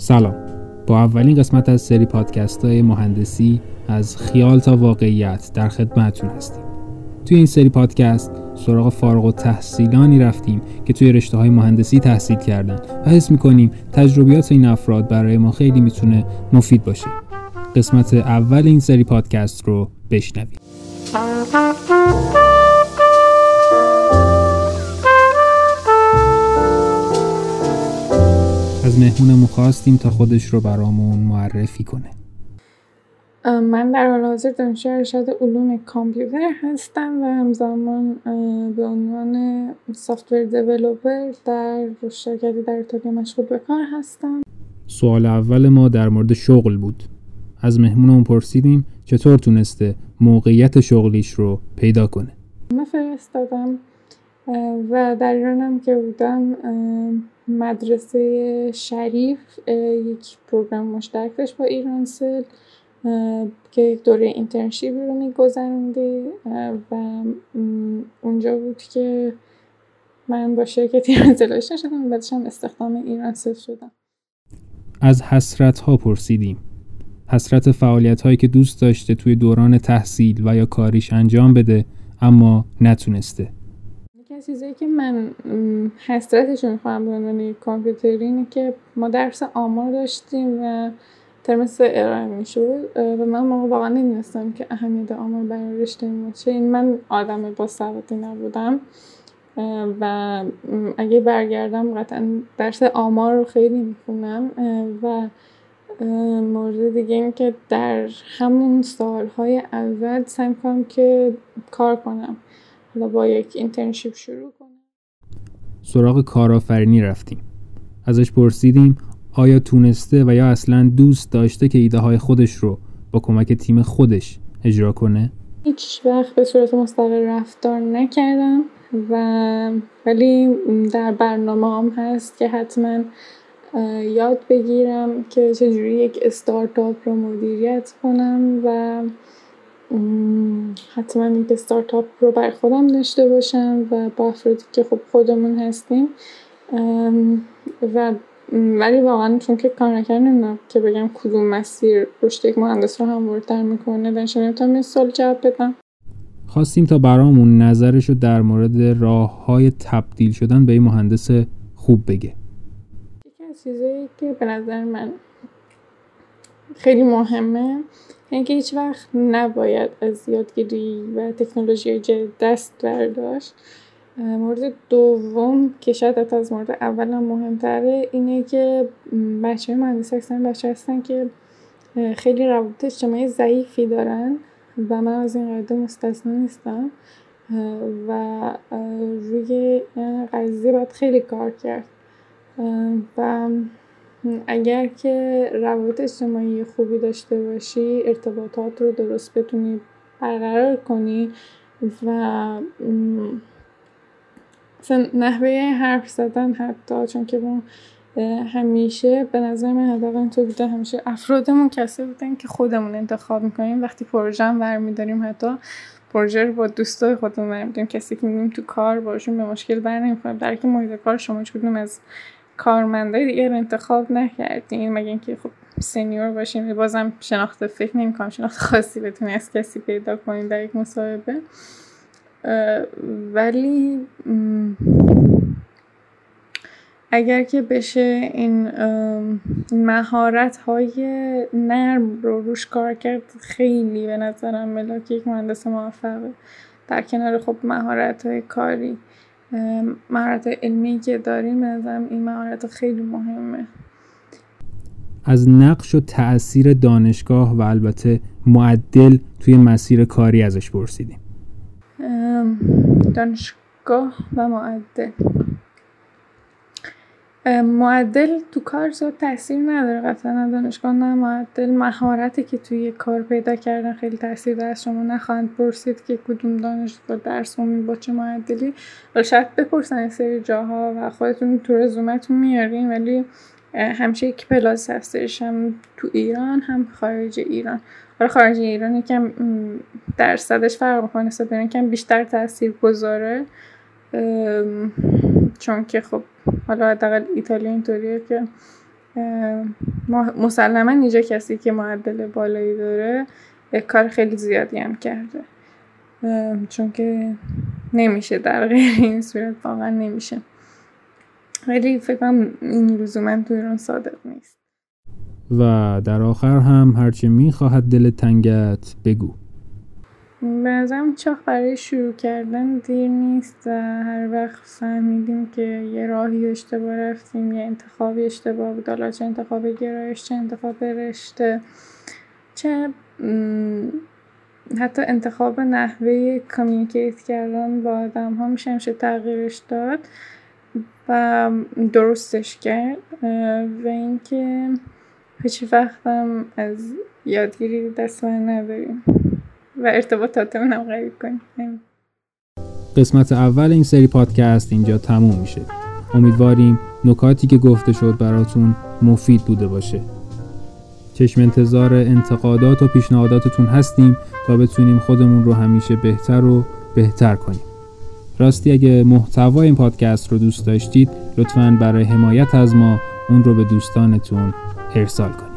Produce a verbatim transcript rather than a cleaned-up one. سلام، با اولین قسمت از سری پادکست‌های مهندسی از خیال تا واقعیت در خدمتتون هستیم. توی این سری پادکست سراغ فارغ التحصیلانی رفتیم که توی رشته‌های مهندسی تحصیل کردن و حس می‌کنیم تجربیات این افراد برای ما خیلی میتونه مفید باشه. قسمت اول این سری پادکست رو بشنوید. از مهمونمون خواستیم تا خودش رو برامون معرفی کنه. من در حال حاضر دانشجوی ارشد علوم کامپیوتر هستم و همزمان به عنوان سافت‌ور دیولپر در شرکتی در ایتالیا مشغول به کار هستم. سوال اول ما در مورد شغل بود. از مهمونمون پرسیدیم چطور تونسته موقعیت شغلیش رو پیدا کنه. من فرستادم و در ایرانم که بودم مدرسه شریف یک پروگرام مشترک داشت با ایرانسل که یک دوره اینترنشیپ رو می‌گذرونده و اونجا بود که من با شرکت ایرانسل آشنا شدم و بعدش هم استخدام ایرانسل شدم. از حسرت‌ها پرسیدیم. حسرت فعالیت‌هایی که دوست داشته توی دوران تحصیل و یا کاریش انجام بده اما نتونسته. چیزایی که من حسرتشون خواهم به عنوان کامپیوتری اینه که ما درس آمار داشتیم و ترم سه ارائه میشد و من واقعا نمی‌دونستم که اهمیت آمار برای رشته ما چیه. من آدم با سوادی نبودم و اگه برگردم قطعا درس آمار رو خیلی میخونم و مورد دیگه این که در همون سالهای اول سعی می‌کنم که کار کنم، حالا با یک اینترنشیپ شروع کنم. سراغ کارآفرینی رفتیم. ازش پرسیدیم آیا تونسته و یا اصلاً دوست داشته که ایده های خودش رو با کمک تیم خودش اجرا کنه؟ هیچ وقت به صورت مستقل رفتار نکردم و ولی در برنامه‌ام هست که حتماً یاد بگیرم که چجوری یک استارتاپ رو مدیریت کنم و حتما این که استارتاپ رو برای خودم داشته باشم و با افرادی که خب خودمون هستیم و ولی واقعا چون که کار نکردم که بگم کدوم مسیر رشد یک مهندس رو هموارتر میکنه درشان نمیتونم این سوال جواب بدم. خواستیم تا برامون نظرش رو در مورد راه های تبدیل شدن به این مهندس خوب بگه. یکی از چیزایی که به نظر من خیلی مهمه اینکه هیچ وقت نباید از یادگیری و تکنولوژی جدید دست برداشت. مورد دوم که شاید حتی از مورد اول هم مهمتره اینه که بچه های مهندسی اکثرا بچه هستن که خیلی روابط اجتماعی ضعیفی دارن و من از این قاعده مستثنا نیستم و روی قضیه باید خیلی کار کرد و اگر که روابط اجتماعی خوبی داشته باشی، ارتباطات رو درست بتونی برقرار کنی و نحوه حرف زدن حتی چون که ما همیشه به نظر من حداقل تو بوده همیشه افرادمون کسی بودن که خودمون انتخاب میکنیم. وقتی پروژه هم برمیداریم حتی پروژه رو با دوستای خودمون برمیداریم، کسی که میبینیم تو کار باشون به مشکل برنمیخوریم، در حالی که محیط کار شما چون از کارمندای دیگه رو انتخاب نکردین مگه اینکه خب سینیور باشین. بازم شناخت فکر نمی‌کنم شناخت خاصی بتونی از کسی پیدا کنین در یک مصاحبه، ولی اگر که بشه این مهارت‌های نرم رو روش کار کرد خیلی به نظرم ملاک یک مهندس موفقه. در کنار خب مهارت‌های کاری، مهارت علمی که داریم، به نظرم این مهارت خیلی مهمه. از نقش و تأثیر دانشگاه و البته معدل توی مسیر کاری ازش پرسیدیم. دانشگاه و معدل معدل تو کار زیاد تأثیر نداره قطعا، نه دانشگاه نه معدل. مهارتی که توی کار پیدا کردن خیلی تأثیر داره. شما نخواهند پرسید که کدوم دانشگاه درس می‌خونید با چه معدلی، ولی شاید بپرسن این سری جاها و خودتون تو رزومتون میارین، ولی همیشه یک پلاس هستش، هم تو ایران هم خارج ایران. ولی خارج ایران یکم درصدش فرق می‌کنه، نسبت به یکم بیشتر تاثیرگذاره چون که خب حالا حداقل ایتالیا اینطوریه که مسلما اینجا کسی که معدل بالایی داره کار خیلی زیادی هم کرده، چون که نمیشه در غیر این صورت، واقعا نمیشه. ولی فکر کنم این لزوما تو ایران صادق نیست. و در آخر هم هرچی میخواهد دل تنگت بگو. بعضم چاخ برای شروع کردن دیر نیست و هر وقت فهمیدیم که یه راهی اشتباه رفتیم، یه انتخابی اشتباه بود، حالا چه انتخاب گرایش، چه انتخاب رشته، چه حتی انتخاب نحوه کامیونیکیت کردن با آدم ها میشه میشه تغییرش داد و درستش کرد. و اینکه هیچ وقتم از یادگیری دست من نداریم و ارتباطاتمون هم قوی کنیم. قسمت اول این سری پادکست اینجا تموم میشه. امیدواریم نکاتی که گفته شد براتون مفید بوده باشه. چشم انتظار انتقادات و پیشنهاداتتون هستیم تا بتونیم خودمون رو همیشه بهتر و بهتر کنیم. راستی اگه محتوای این پادکست رو دوست داشتید، لطفاً برای حمایت از ما اون رو به دوستانتون ارسال کنید.